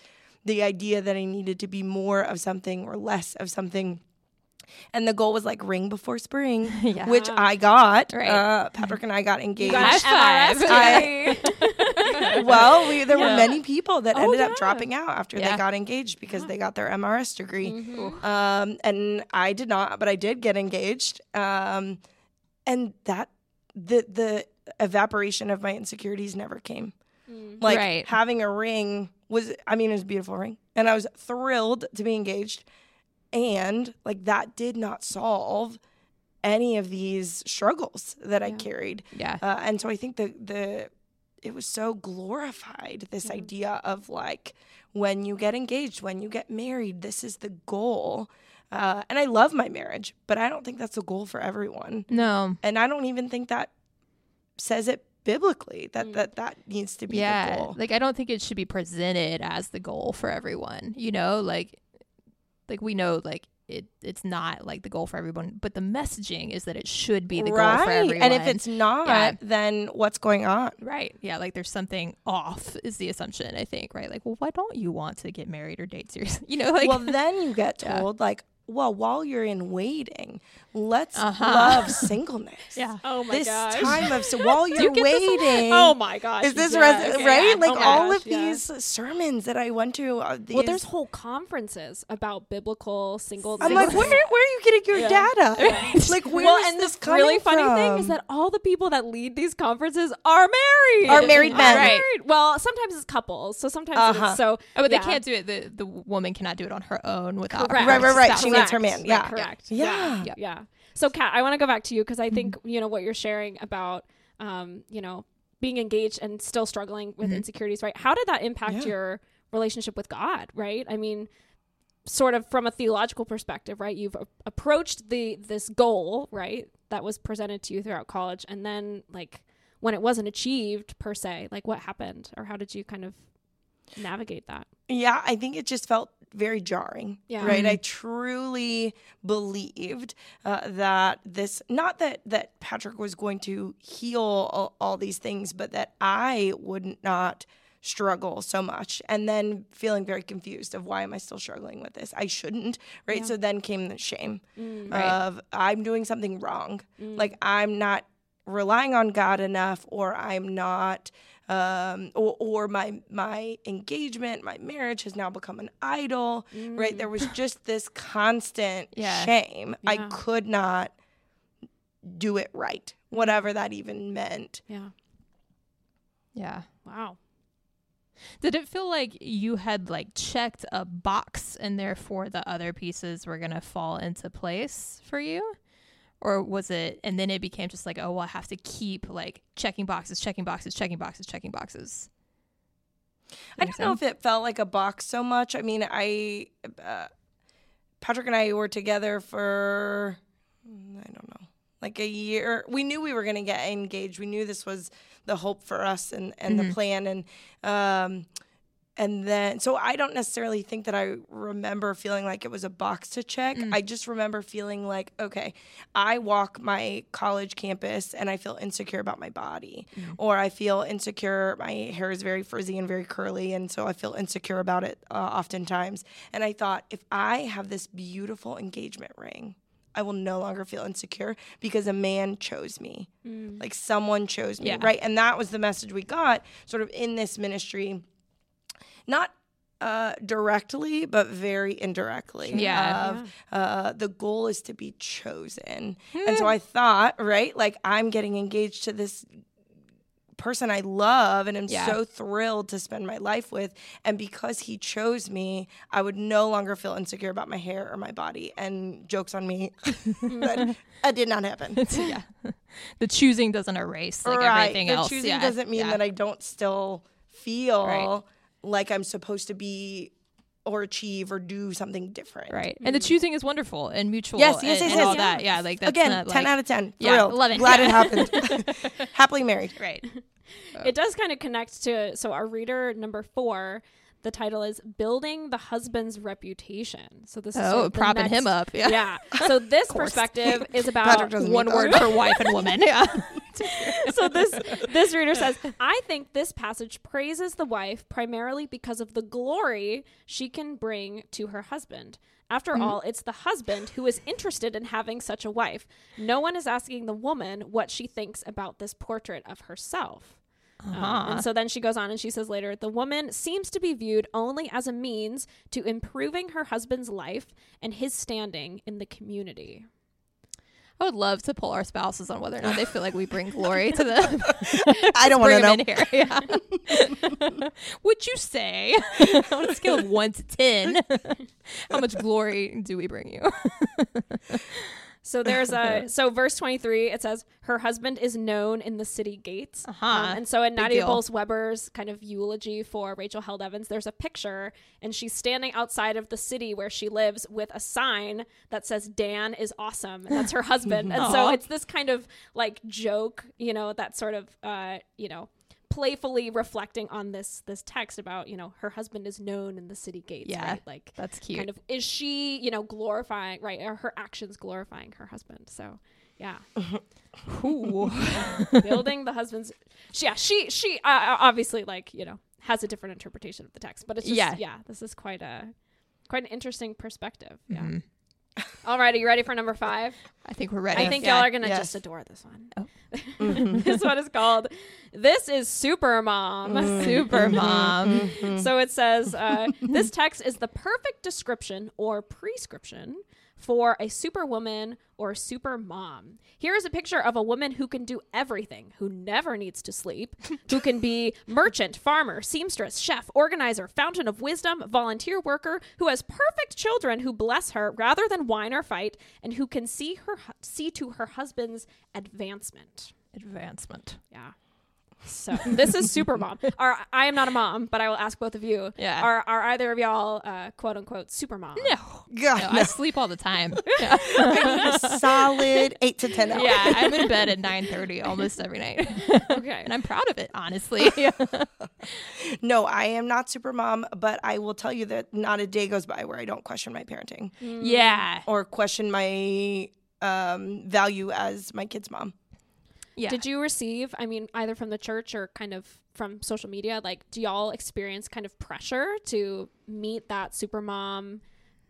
the idea that I needed to be more of something or less of something. And the goal was like ring before spring, yeah. which I got. Right. Uh, Patrick and I got engaged. Got five. I, well, we, there yeah. were many people that oh, ended yeah. up dropping out after yeah. they got engaged because yeah. they got their M R S degree. Mm-hmm. Um, and I did not, but I did get engaged. Um, and that the the evaporation of my insecurities never came. Mm. Like right. having a ring was, I mean, it was a beautiful ring. And I was thrilled to be engaged. And, like, that did not solve any of these struggles that yeah. I carried. Yeah. Uh, and so I think the the it was so glorified, this mm-hmm. idea of like, when you get engaged, when you get married, this is the goal. Uh, and I love my marriage, but I don't think that's the goal for everyone. No. And I don't even think that says it biblically, that that, that needs to be yeah. the goal. Like, I don't think it should be presented as the goal for everyone, you know, like, like we know, like, It it's not like the goal for everyone, but the messaging is that it should be the right. goal for everyone. And if it's not, yeah. then what's going on? Right. Yeah. Like there's something off is the assumption, I think. Right. Like, well, why don't you want to get married or date seriously? You know, like. Well, then you get told yeah. like, well, while you're in waiting, let's uh-huh. love singleness. yeah. Oh my this gosh. This time of so while you're you waiting. This, oh my gosh. Is this yeah, res- okay, right? Yeah. Like oh all gosh, of yeah. these sermons that I went to. Uh, these... Well, there's whole conferences about biblical singleness. I'm like, where, where are you getting your yeah. data? Yeah. Like, where well, is and this coming really funny from? Thing is that all the people that lead these conferences are married. Are married men. Are married. Right. Well, sometimes it's couples. So sometimes uh-huh. it's so. Oh, but yeah. they can't do it. The the woman cannot do it on her own without. Correct. Right, right, right. She her man. Yeah. Right, correct. Yeah. Yeah. yeah. yeah. So Kat, I want to go back to you because I think, mm-hmm. you know, what you're sharing about, um, you know, being engaged and still struggling with mm-hmm. insecurities, right? How did that impact yeah. your relationship with God, right? I mean, sort of from a theological perspective, right? You've a- approached the this goal, right, that was presented to you throughout college. And then, like, when it wasn't achieved per se, like what happened or how did you kind of navigate that? Yeah, I think it just felt very jarring, yeah. right? I truly believed uh, that this, not that, that Patrick was going to heal all, all these things, but that I would not struggle so much. And then feeling very confused of why am I still struggling with this? I shouldn't, right? Yeah. So then came the shame mm, right. of I'm doing something wrong. Mm. Like I'm not relying on God enough, or I'm not... Um, or, or my my engagement, my marriage has now become an idol, mm. right? There was just this constant yeah. shame. Yeah. I could not do it right, whatever that even meant. Yeah. Yeah. Wow. Did it feel like you had like checked a box and therefore the other pieces were going to fall into place for you? Or was it, and then it became just like, oh, well, I have to keep like checking boxes, checking boxes, checking boxes, checking boxes. I don't know if it felt like a box so much. I mean, I, uh, Patrick and I were together for, I don't know, like a year. We knew we were going to get engaged. We knew this was the hope for us and, and mm-hmm. the plan. And, um, and then, so I don't necessarily think that I remember feeling like it was a box to check. Mm. I just remember feeling like, okay, I walk my college campus and I feel insecure about my body. Mm. Or I feel insecure, my hair is very frizzy and very curly, and so I feel insecure about it uh, oftentimes. And I thought, if I have this beautiful engagement ring, I will no longer feel insecure because a man chose me. Mm. Like someone chose me, yeah. right? And that was the message we got sort of in this ministry. Not uh, directly, but very indirectly. Yeah. Of, yeah. Uh, the goal is to be chosen. And so I thought, right, like I'm getting engaged to this person I love and am yeah. so thrilled to spend my life with. And because he chose me, I would no longer feel insecure about my hair or my body. And joke's on me. That did not happen. yeah. The choosing doesn't erase like right. everything the else. The choosing yeah. doesn't mean yeah. that I don't still feel... Right. like I'm supposed to be or achieve or do something different. Right. Mm-hmm. And the choosing is wonderful and mutual. Yes, yes, and, yes. And yes all yes. that. Yeah. Like that's again, not like, ten out of ten. Yeah. Thrilled. Love it. Glad yeah. it happened. Happily married. Right. So. It does kind of connect to, so our reader number four, the title is Building the Husband's Reputation. So this is oh, sort of propping next, him up. Yeah. yeah. So this perspective is about one word for wife and woman. Yeah. So this this reader says, I think this passage praises the wife primarily because of the glory she can bring to her husband. After mm-hmm. all, it's the husband who is interested in having such a wife. No one is asking the woman what she thinks about this portrait of herself. Uh-huh. Um, and so then she goes on and she says later, the woman seems to be viewed only as a means to improving her husband's life and his standing in the community. I would love to poll our spouses on whether or not they feel like we bring glory to them. I don't want to know. Here. Yeah. Would you say, on a scale of one to ten, how much glory do we bring you? So there's a, so verse twenty-three, it says, her husband is known in the city gates. Uh-huh. Um, and so in Big Nadia Bolz-Weber's kind of eulogy for Rachel Held Evans, there's a picture and she's standing outside of the city where she lives with a sign that says, Dan is awesome. And that's her husband. And so it's this kind of like joke, you know, that sort of, uh, you know, playfully reflecting on this this text about, you know, her husband is known in the city gates. Yeah, right? Like that's cute. Kind of, is she, you know, glorifying, right? Are her actions glorifying her husband? So yeah, building the husband's. She, yeah, she she uh, obviously like, you know, has a different interpretation of the text, but it's just yeah, yeah this is quite a quite an interesting perspective. Yeah. Mm-hmm. All right, are you ready for number five? I think we're ready. I think yeah. y'all are going to yes. just adore this one. Oh. Mm-hmm. This one is called, This is Super Mom. Mm-hmm. Super Mom. Mm-hmm. So it says, uh, this text is the perfect description or prescription for a super woman or super mom. Here is a picture of a woman who can do everything, who never needs to sleep, who can be merchant, farmer, seamstress, chef, organizer, fountain of wisdom, volunteer worker, who has perfect children who bless her rather than whine or fight, and who can see her see to her husband's advancement. Advancement. Yeah. So this is Super Mom. Our, I am not a mom, but I will ask both of you. Yeah. Are are either of y'all uh, quote unquote super mom? No. God, no, no. I sleep all the time. Yeah. I need a solid eight to ten hours. Yeah, I'm in bed at nine thirty almost every night. Okay. And I'm proud of it, honestly. Yeah. No, I am not super mom, but I will tell you that not a day goes by where I don't question my parenting. Mm. Yeah. Or question my um, value as my kid's mom. Yeah. Did you receive, I mean, either from the church or kind of from social media, like, do y'all experience kind of pressure to meet that super mom,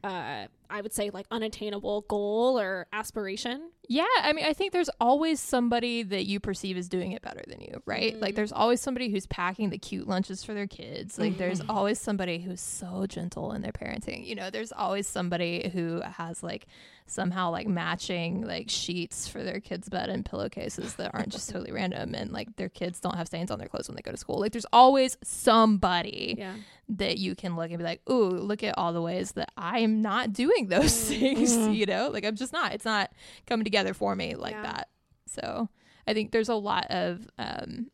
uh, I would say, like, unattainable goal or aspiration? Yeah. I mean, I think there's always somebody that you perceive as doing it better than you, right? Mm-hmm. Like, there's always somebody who's packing the cute lunches for their kids. Like, mm-hmm. there's always somebody who's so gentle in their parenting. You know, there's always somebody who has, like, somehow like matching like sheets for their kids' bed and pillowcases that aren't just totally random, and like their kids don't have stains on their clothes when they go to school. Like there's always somebody yeah. that you can look and be like, ooh, look at all the ways that I am not doing those things. Mm-hmm. You know, like I'm just not, it's not coming together for me like yeah. that. So I think there's a lot of um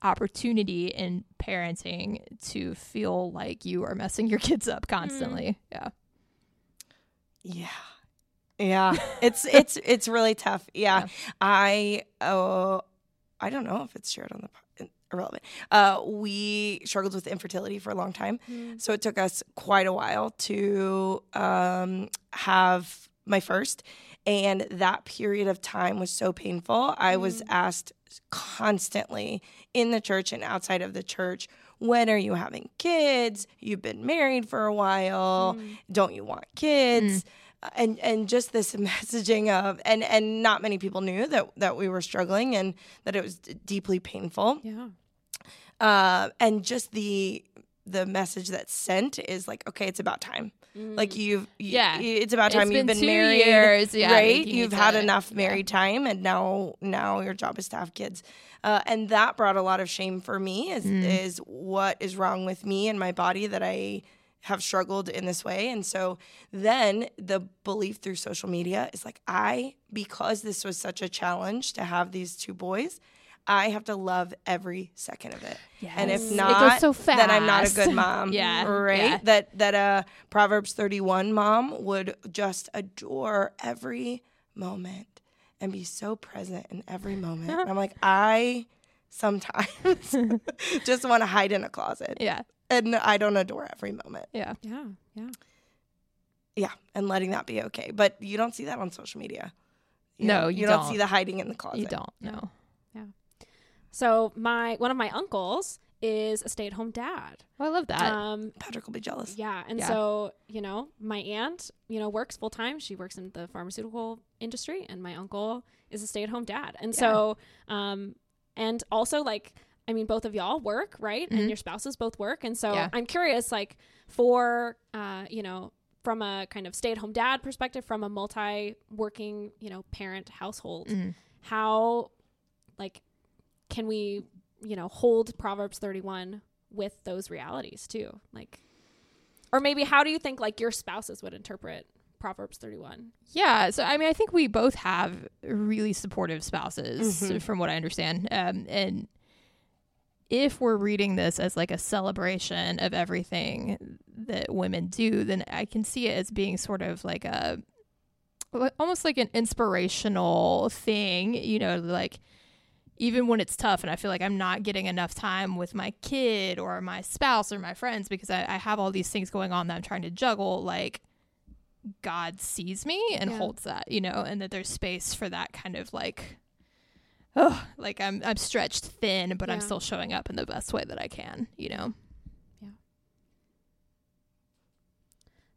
opportunity in parenting to feel like you are messing your kids up constantly. Mm. Yeah. Yeah. Yeah, it's it's it's really tough. Yeah, yeah. I oh, I don't know if it's shared on the irrelevant. Uh, we struggled with infertility for a long time, mm. so it took us quite a while to um, have my first, and that period of time was so painful. I mm. was asked constantly in the church and outside of the church, when are you having kids? You've been married for a while. Mm. Don't you want kids? Mm. And and just this messaging of, and, and not many people knew that, that we were struggling and that it was d- deeply painful. Yeah. Uh, and just the the message that's sent is like, okay, it's about time. Mm. Like you've, you, yeah, you, it's about time. It's you've been, been married, years, yeah, right? You you've had it. enough married yeah. time, and now now your job is to have kids. Uh, and that brought a lot of shame for me. Is mm. is what is wrong with me and my body that I have struggled in this way. And so then the belief through social media is like, I, because this was such a challenge to have these two boys, I have to love every second of it. Yes. And if not, it goes so fast. Then I'm not a good mom. Yeah. Right? Yeah. That, that a Proverbs thirty-one mom would just adore every moment and be so present in every moment. And I'm like, I sometimes just want to hide in a closet. Yeah. And I don't adore every moment. Yeah. Yeah. Yeah. Yeah. And letting that be okay. But you don't see that on social media. You no, know, you, you don't. You don't see the hiding in the closet. You don't. No. Yeah. So my one of my uncles is a stay-at-home dad. Oh, I love that. Um, Patrick will be jealous. Yeah. And yeah. so, you know, my aunt, you know, works full-time. She works in the pharmaceutical industry. And my uncle is a stay-at-home dad. And yeah. so, um, and also like... I mean, both of y'all work, right? Mm-hmm. And your spouses both work. And so yeah. I'm curious, like, for, uh, you know, from a kind of stay-at-home dad perspective, from a multi-working, you know, parent household, mm-hmm. how, like, can we, you know, hold Proverbs thirty-one with those realities, too? Like, or maybe how do you think, like, your spouses would interpret Proverbs thirty-one. Yeah. So, I mean, I think we both have really supportive spouses, mm-hmm. from what I understand. Um, and if we're reading this as like a celebration of everything that women do, then I can see it as being sort of like a, almost like an inspirational thing, you know, like even when it's tough and I feel like I'm not getting enough time with my kid or my spouse or my friends because I, I have all these things going on that I'm trying to juggle, like God sees me and yeah. holds that, you know, and that there's space for that kind of like, oh, like I'm, I'm stretched thin, but yeah. I'm still showing up in the best way that I can, you know? Yeah.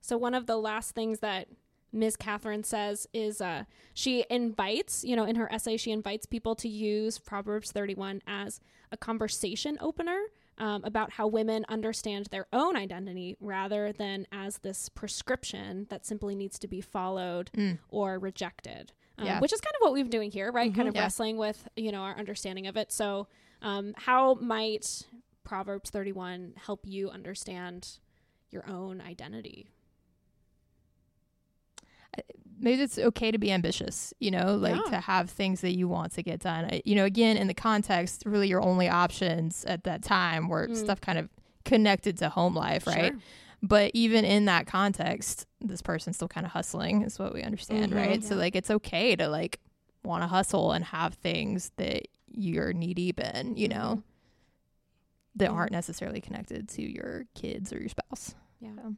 So one of the last things that Miz Catherine says is uh, she invites, you know, in her essay, she invites people to use Proverbs thirty-one as a conversation opener um, about how women understand their own identity rather than as this prescription that simply needs to be followed mm. or rejected, um, yeah. which is kind of what we've doing here, right? Mm-hmm, kind of yeah. wrestling with, you know, our understanding of it. So um, how might Proverbs thirty-one help you understand your own identity? Maybe it's okay to be ambitious, you know, like yeah. to have things that you want to get done. You know, again, in the context, really your only options at that time were mm. stuff kind of connected to home life, right? Sure. But even in that context, this person's still kind of hustling is what we understand, mm-hmm, right? Yeah. So, like, it's okay to, like, want to hustle and have things that you're knee deep in, you mm-hmm. know, that mm-hmm. aren't necessarily connected to your kids or your spouse. Yeah. So.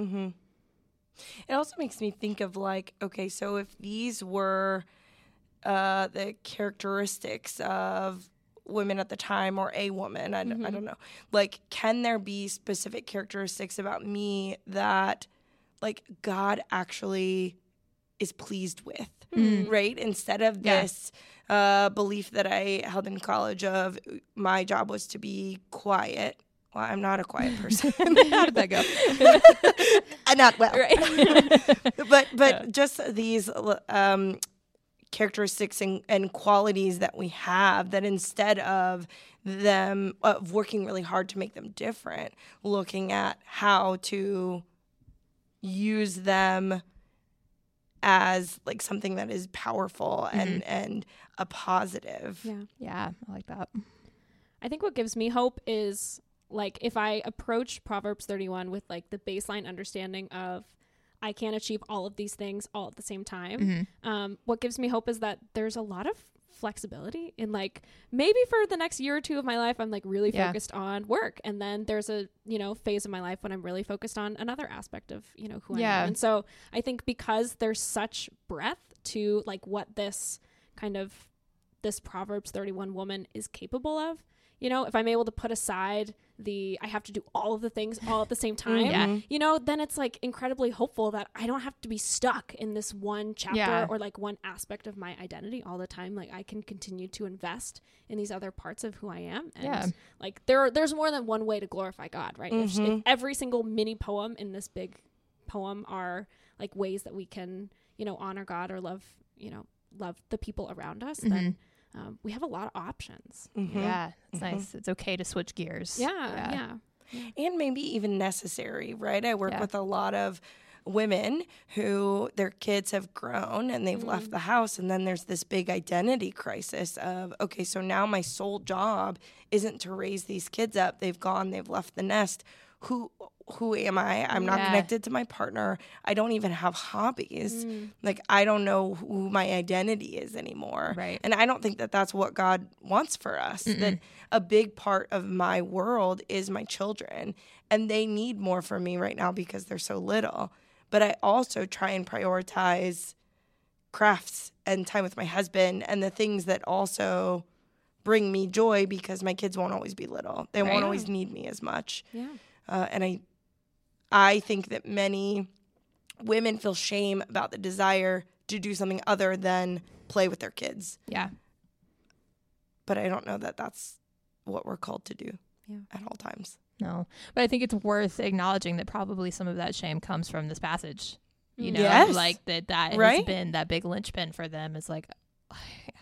Mm-hmm. It also makes me think of like, okay, so if these were uh, the characteristics of women at the time or a woman, I, mm-hmm. I don't know, like, can there be specific characteristics about me that like God actually is pleased with, mm-hmm. right? Instead of yeah. this uh, belief that I held in college of my job was to be quiet. Well, I'm not a quiet person. How did that go? Not well. Right. but but yeah. just these um, characteristics and, and qualities that we have that instead of them of working really hard to make them different, looking at how to use them as like something that is powerful mm-hmm. and, and a positive. Yeah. Yeah, I like that. I think what gives me hope is... like if I approach Proverbs thirty-one with like the baseline understanding of I can't achieve all of these things all at the same time, mm-hmm. um, what gives me hope is that there's a lot of flexibility in like maybe for the next year or two of my life, I'm like really yeah. focused on work. And then there's a, you know, phase of my life when I'm really focused on another aspect of, you know, who yeah. I am. And so I think because there's such breadth to like what this kind of this Proverbs thirty-one woman is capable of, you know, if I'm able to put aside the, I have to do all of the things all at the same time, yeah. you know, then it's like incredibly hopeful that I don't have to be stuck in this one chapter yeah. or like one aspect of my identity all the time. Like I can continue to invest in these other parts of who I am. And yeah. like there are, there's more than one way to glorify God, right? Mm-hmm. If, if every single mini poem in this big poem are like ways that we can, you know, honor God or love, you know, love the people around us, mm-hmm. then Um, we have a lot of options. Mm-hmm. Yeah, it's mm-hmm. nice. It's okay to switch gears. Yeah, yeah. yeah. And maybe even necessary, right? I work yeah. with a lot of women who their kids have grown and they've mm-hmm. left the house. And then there's this big identity crisis of, okay, so now my sole job isn't to raise these kids up. They've gone, they've left the nest. Who who am I? I'm not yeah. connected to my partner. I don't even have hobbies. Mm. Like, I don't know who my identity is anymore. Right. And I don't think that that's what God wants for us. Mm-mm. That a big part of my world is my children. And they need more from me right now because they're so little. But I also try and prioritize crafts and time with my husband and the things that also bring me joy because my kids won't always be little. They right. won't always need me as much. Yeah. Uh, and I I think that many women feel shame about the desire to do something other than play with their kids. Yeah. But I don't know that that's what we're called to do yeah. at all times. No. But I think it's worth acknowledging that probably some of that shame comes from this passage. You know, yes. like that that right? has been that big linchpin for them is like,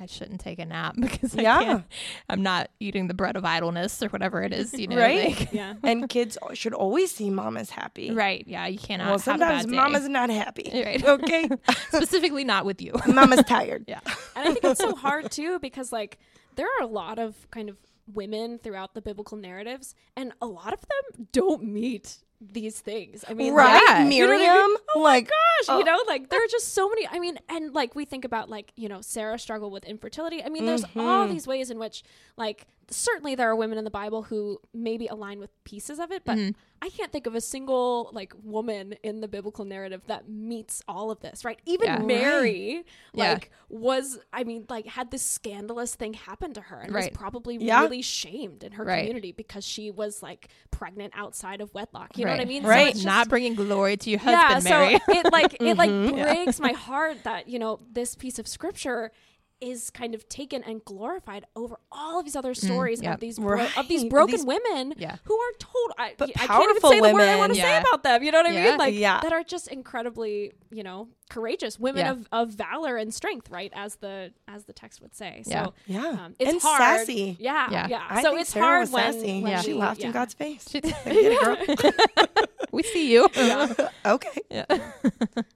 I shouldn't take a nap because I yeah. can't, I'm not eating the bread of idleness or whatever it is, you know. Right? Like. Yeah. And kids should always see mama's happy. Right. Yeah. You cannot. Well, sometimes have a bad mama's day. Not happy. Right. Okay. Specifically not with you. Mama's tired. Yeah. And I think it's so hard too, because like there are a lot of kind of women throughout the biblical narratives, and a lot of them don't meet these things. I mean, right? Like, Miriam, you know what I mean? Oh like, my gosh, uh, you know, like there are just so many. I mean, and like we think about like, you know, Sarah struggled with infertility. I mean, mm-hmm. there's all these ways in which, like, certainly there are women in the Bible who maybe align with pieces of it, but mm-hmm. I can't think of a single like woman in the biblical narrative that meets all of this, right? Even yeah. Mary, right. like, yeah. was, I mean, like, had this scandalous thing happen to her and right. was probably yeah. really shamed in her right. community because she was like pregnant outside of wedlock. You right. know what I mean? Right. So just, not bringing glory to your husband, yeah, Mary. So it like, it like mm-hmm. breaks yeah. my heart that, you know, this piece of scripture is kind of taken and glorified over all of these other stories mm, yep. of these bro- right. of these broken these, women yeah. who are told I, but I can't even say women. The word I want to yeah. say about them, you know what yeah. I mean? Like yeah. that are just incredibly, you know, courageous women yeah. of, of valor and strength, right? As the as the text would say. So yeah, yeah. Um, it's and hard. Sassy. Yeah, yeah. yeah. I so think it's Sarah hard was when, sassy. When yeah. she, she laughed yeah. in God's face. She, like, it, girl. We see you. Yeah. Okay. Yeah.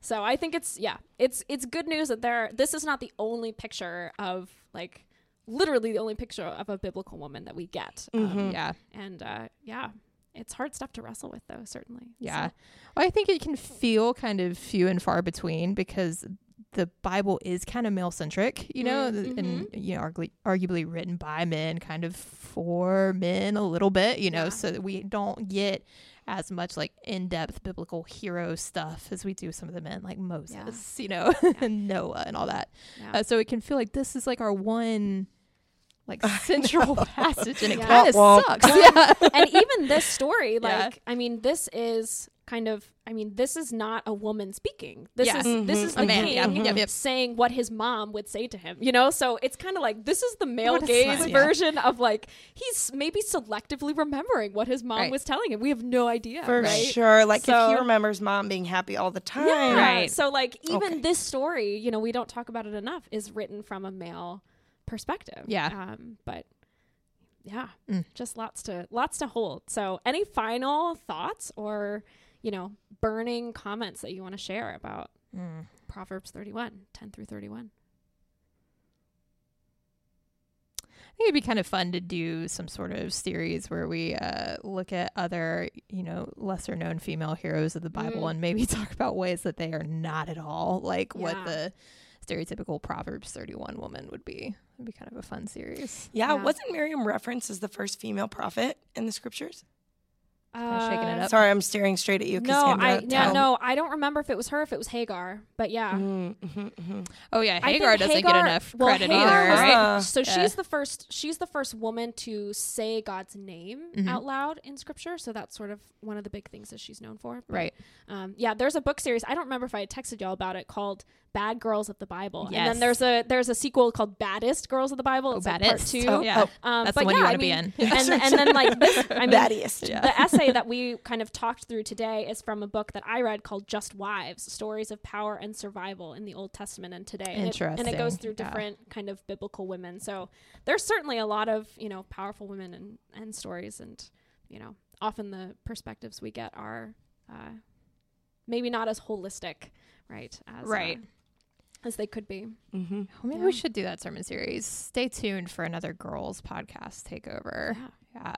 So I think it's yeah, it's it's good news that there. This is not the only picture of like, literally the only picture of a biblical woman that we get. Mm-hmm. Um, yeah. And uh, yeah. It's hard stuff to wrestle with, though, certainly. Yeah. So. Well, I think it can feel kind of few and far between because the Bible is kind of male-centric, you know, mm-hmm. and, you know, argu- arguably written by men, kind of for men a little bit, you know, yeah. so that we don't get as much, like, in-depth biblical hero stuff as we do some of the men, like Moses, yeah. you know, yeah. and Noah and all that. Yeah. Uh, so it can feel like this is, like, our one... like central passage, and it yeah. kind of well, sucks. Yeah. And even this story, like, yeah. I mean, this is kind of, I mean, this is not a woman speaking. This yeah. is mm-hmm. this is a the man king yep. Yep. Yep. saying what his mom would say to him, you know? So it's kind of like, this is the male gaze yeah. version of like, he's maybe selectively remembering what his mom right. was telling him. We have no idea. For right? sure. Like so, if he remembers mom being happy all the time. Yeah. Right. So like even okay. this story, you know, we don't talk about it enough, is written from a male perspective. Yeah. Um, but yeah, mm. just lots to lots to hold. So any final thoughts or, you know, burning comments that you want to share about mm. Proverbs thirty-one, ten through thirty-one? I think it'd be kind of fun to do some sort of series where we uh, look at other, you know, lesser known female heroes of the Bible mm. and maybe talk about ways that they are not at all like yeah. what the stereotypical Proverbs thirty-one woman would be. It'd be kind of a fun series. Yeah, yeah. Wasn't Miriam referenced as the first female prophet in the scriptures? Uh, kind of shaking it up. Sorry, I'm staring straight at you. No, I, yeah, no, I don't remember if it was her, if it was Hagar, but yeah. Mm-hmm, mm-hmm. Oh yeah, Hagar doesn't Hagar, get enough well, credit Hagar, either, right? Uh, so yeah. she's the first. She's the first woman to say God's name mm-hmm. out loud in scripture. So that's sort of one of the big things that she's known for, but, right? Um, yeah, there's a book series. I don't remember if I had texted y'all about it called Bad Girls of the Bible, yes. and then there's a there's a sequel called Baddest Girls of the Bible. It's oh, like part two. Oh, yeah. um, that's but the one yeah, you want to be in. And, and then like this, I mean, Baddiest. Yeah. The essay that we kind of talked through today is from a book that I read called Just Wives: Stories of Power and Survival in the Old Testament and Today. Interesting. And it, and it goes through different yeah. kind of biblical women. So there's certainly a lot of you know powerful women and and stories, and you know often the perspectives we get are uh, maybe not as holistic. Right. As, right. Uh, as they could be. Mm-hmm. Oh, maybe yeah. we should do that sermon series. Stay tuned for another girls podcast takeover. Yeah.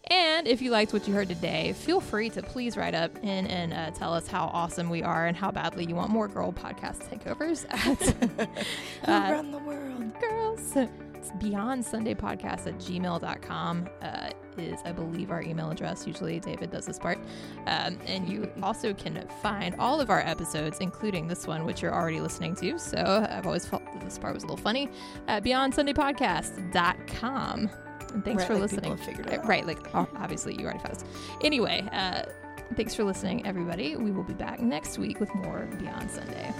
yeah. And if you liked what you heard today, feel free to please write up in and uh, tell us how awesome we are and how badly you want more girl podcast takeovers. At, uh, run the world, girls. It's Beyond Sunday Podcast at gmail dot com. Uh, is I believe our email address. Usually David does this part. Um, and you also can find all of our episodes, including this one, which you're already listening to. So I've always felt that this part was a little funny. Uh, beyond sunday podcast dot com. And thanks right, for like listening. Right, out. right, like obviously you already found us. Anyway, uh, thanks for listening, everybody. We will be back next week with more Beyond Sunday.